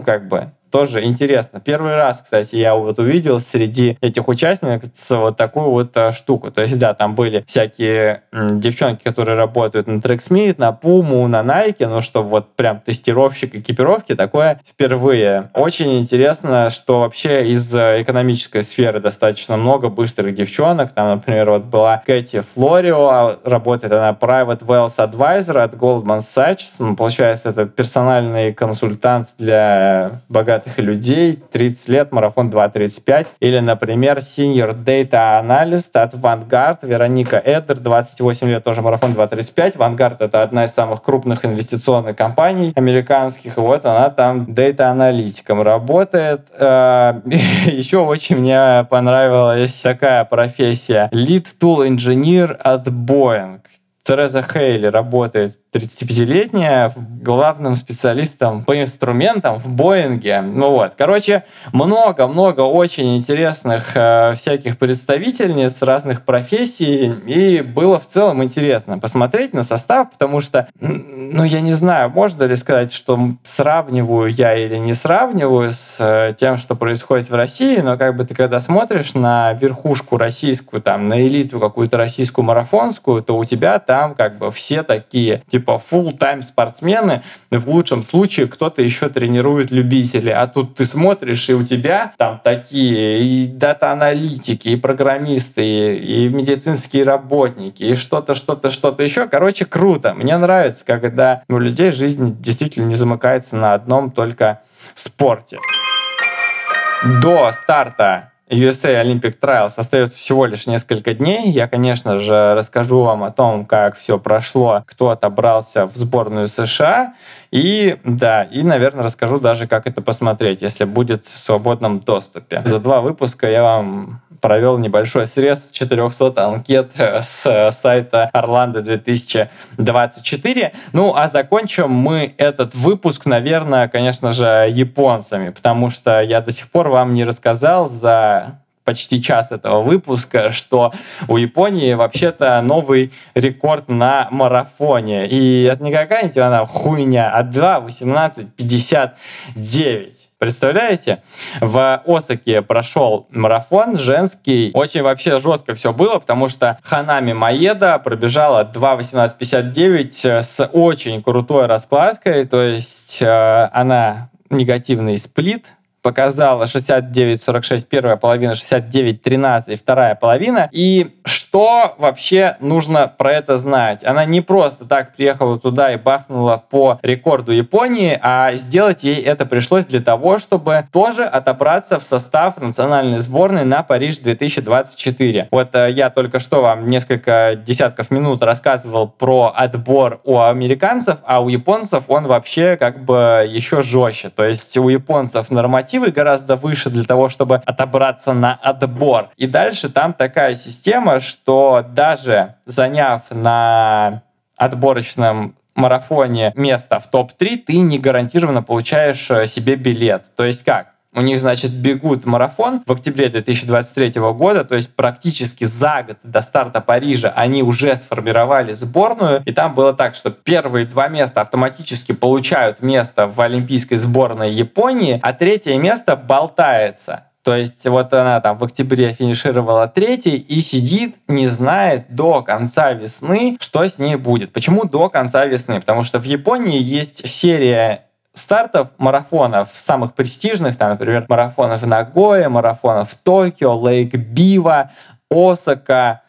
как бы, тоже интересно. Первый раз, кстати, я вот увидел среди этих участниц вот такую вот штуку. То есть, да, там были всякие девчонки, которые работают на Трексмит, на Пуму, на Найке, ну, что вот прям тестировщик экипировки, такое впервые. Очень интересно, что вообще из экономической сферы достаточно много быстрых девчонок. Там, например, вот была Кэти Флорио, работает она Private Wealth Advisor от Goldman Sachs. Ну, получается, это персональный консультант для богатых людей, 30 лет, марафон 2.35. Или, например, Senior Data Analyst от Vanguard, Вероника Эдер, 28 лет, тоже марафон 2.35. Vanguard — это одна из самых крупных инвестиционных компаний американских, и вот она там Data-аналитиком работает. Еще очень мне понравилась всякая профессия. Lead Tool Engineer от Boeing. Тереза Хейли работает 35-летняя главным специалистом по инструментам в Боинге. Ну вот, короче, много-много очень интересных всяких представительниц разных профессий, и было в целом интересно посмотреть на состав, потому что, ну, я не знаю, можно ли сказать, что сравниваю я или не сравниваю с тем, что происходит в России, но как бы ты когда смотришь на верхушку российскую, там, на элиту какую-то российскую марафонскую, то у тебя там как бы все такие типа фулл-тайм спортсмены, в лучшем случае кто-то еще тренирует любителей, а тут ты смотришь, и у тебя там такие и дата-аналитики, и программисты, и медицинские работники, и что-то еще. Короче, круто. Мне нравится, когда у людей жизнь действительно не замыкается на одном только спорте. До старта USA Olympic Trials остается всего лишь несколько дней. Я, конечно же, расскажу вам о том, как все прошло, кто отобрался в сборную США. И, да, и, наверное, расскажу даже, как это посмотреть, если будет в свободном доступе. За 2 выпуска я вам провел небольшой срез 400 анкет с сайта Орландо 2024. Ну, а закончим мы этот выпуск, наверное, конечно же, японцами, потому что я до сих пор вам не рассказал за почти час этого выпуска, что у Японии вообще-то новый рекорд на марафоне. И это не какая-нибудь она хуйня, а 2:18:59. Представляете? В Осаке прошел марафон женский. Очень вообще жестко все было, потому что Ханами Маеда пробежала 2:18:59 с очень крутой раскладкой. То есть она негативный сплит показала 69:46 первая половина, 69:13 вторая половина. И что вообще нужно про это знать? Она не просто так приехала туда и бахнула по рекорду Японии, а сделать ей это пришлось для того, чтобы тоже отобраться в состав национальной сборной на Париж 2024. Вот я только что вам несколько десятков минут рассказывал про отбор у американцев, а у японцев он вообще как бы еще жестче. То есть у японцев норматив гораздо выше для того, чтобы отобраться на отбор. И дальше там такая система, что даже заняв на отборочном марафоне место в топ-3, ты не гарантированно получаешь себе билет. То есть как? У них, значит, бегут марафон в октябре 2023 года, то есть практически за год до старта Парижа они уже сформировали сборную, и там было так, что первые 2 места автоматически получают место в олимпийской сборной Японии, а 3-е место болтается. То есть вот она там в октябре финишировала 3-й и сидит, не знает до конца весны, что с ней будет. Почему до конца весны? Потому что в Японии есть серия стартов марафонов, самых престижных, там, например, марафонов в Нагое, марафонов в Токио, Лейк-Бива, Осака,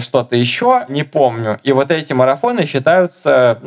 что-то еще, не помню. И вот эти марафоны считаются,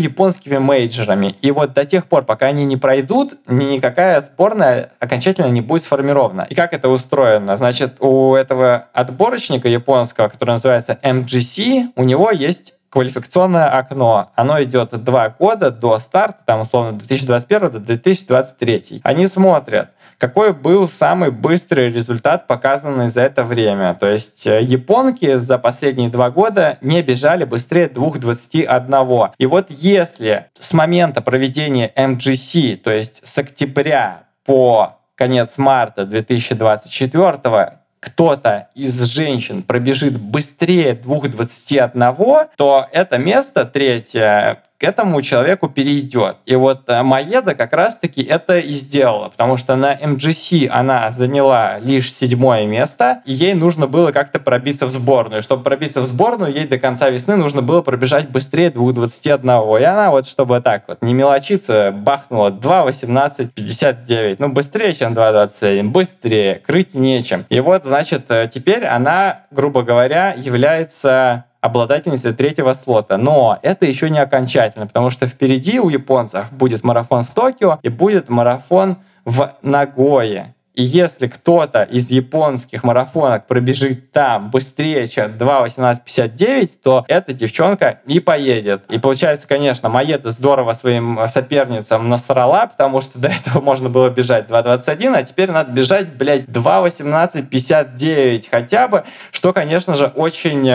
японскими мейджорами. И вот до тех пор, пока они не пройдут, никакая сборная окончательно не будет сформирована. И как это устроено? Значит, у этого отборочника японского, который называется MGC, у него есть квалификационное окно. Оно идет 2 года до старта, там, условно, 2021 до 2023. Они смотрят, какой был самый быстрый результат, показанный за это время. То есть японки за последние 2 года не бежали быстрее 2:21. И вот если с момента проведения MGC, то есть с октября по конец марта 2024 кто-то из женщин пробежит быстрее 2:21, то это место 3-е к этому человеку перейдет. И вот Маеда как раз-таки это и сделала, потому что на MGC она заняла лишь 7-е место, и ей нужно было как-то пробиться в сборную. Чтобы пробиться в сборную, ей до конца весны нужно было пробежать быстрее 2:21. И она вот, чтобы так вот не мелочиться, бахнула 2:18:59. Быстрее, чем 2:21. Быстрее. Крыть нечем. И вот, значит, теперь она, грубо говоря, является обладательницы 3-го слота. Но это еще не окончательно, потому что впереди у японцев будет марафон в Токио и будет марафон в Нагое. И если кто-то из японских марафонок пробежит там быстрее, чем 2:18:59, то эта девчонка и поедет. И получается, конечно, Маеда здорово своим соперницам насрала, потому что до этого можно было бежать 2:21, а теперь надо бежать, 2:18:59 хотя бы, что, конечно же, очень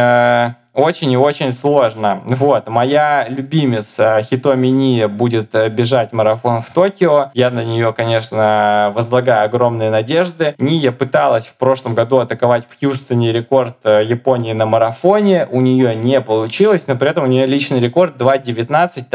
и очень сложно. Вот, моя любимица Хитоми Нии будет бежать марафон в Токио. Я на нее, конечно, возлагаю огромные надежды. Ния пыталась в прошлом году атаковать в Хьюстоне рекорд Японии на марафоне. У нее не получилось, но при этом у нее личный рекорд 2:19,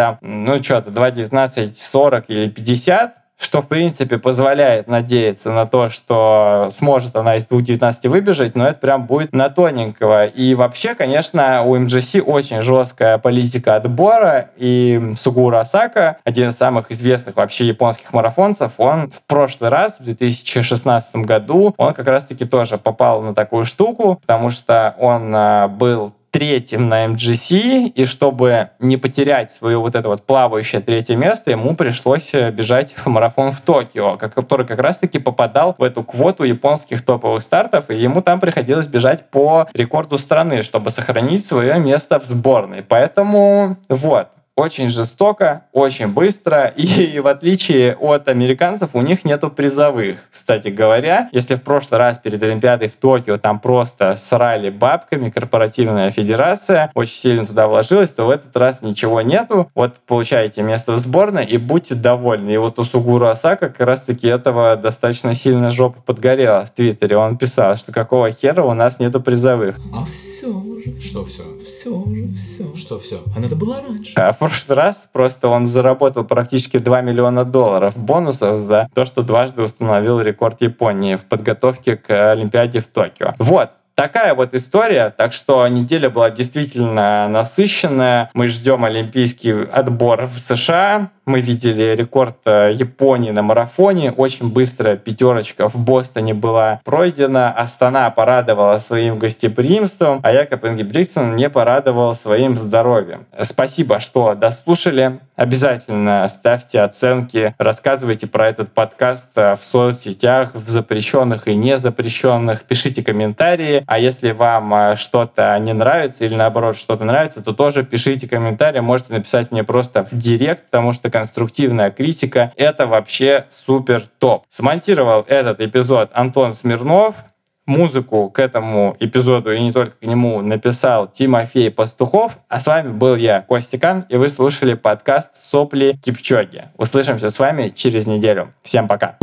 2:19:40 или 50. Что, в принципе, позволяет надеяться на то, что сможет она из 2:19 выбежать, но это прям будет на тоненького. И вообще, конечно, у MGC очень жесткая политика отбора, и Сугура Асака, один из самых известных вообще японских марафонцев, он в прошлый раз, в 2016 году, он как раз-таки тоже попал на такую штуку, потому что он был 3-м на MGC, и чтобы не потерять свое плавающее 3-е место, ему пришлось бежать в марафон в Токио, который как раз-таки попадал в эту квоту японских топовых стартов, и ему там приходилось бежать по рекорду страны, чтобы сохранить свое место в сборной. Поэтому очень жестоко, очень быстро, и в отличие от американцев у них нету призовых. Кстати говоря, если в прошлый раз перед Олимпиадой в Токио там просто срали бабками, корпоративная федерация очень сильно туда вложилась, то в этот раз ничего нету. Вот получаете место в сборной и будьте довольны. И вот у Сугуру Асака как раз-таки этого достаточно сильно жопа подгорела в Твиттере. Он писал, что какого хера у нас нету призовых. А все уже. Что все? Все уже, все. Что все? А надо было раньше. В прошлый раз просто он заработал практически $2 миллиона бонусов за то, что дважды установил рекорд Японии в подготовке к Олимпиаде в Токио. Такая история, так что неделя была действительно насыщенная. Мы ждем олимпийский отбор в США, мы видели рекорд Японии на марафоне, очень быстро 5-ка в Бостоне была пройдена, Астана порадовала своим гостеприимством, а Якоб Ингебригтсен не порадовал своим здоровьем. Спасибо, что дослушали. Обязательно ставьте оценки, рассказывайте про этот подкаст в соцсетях, в запрещенных и незапрещенных, пишите комментарии. А если вам что-то не нравится или, наоборот, что-то нравится, то тоже пишите комментарии. Можете написать мне просто в директ, потому что конструктивная критика — это вообще супер топ. Смонтировал этот эпизод Антон Смирнов. Музыку к этому эпизоду и не только к нему написал Тимофей Пастухов. А с вами был я, Кость Укан, и вы слушали подкаст «Сопли Кипчоги». Услышимся с вами через неделю. Всем пока!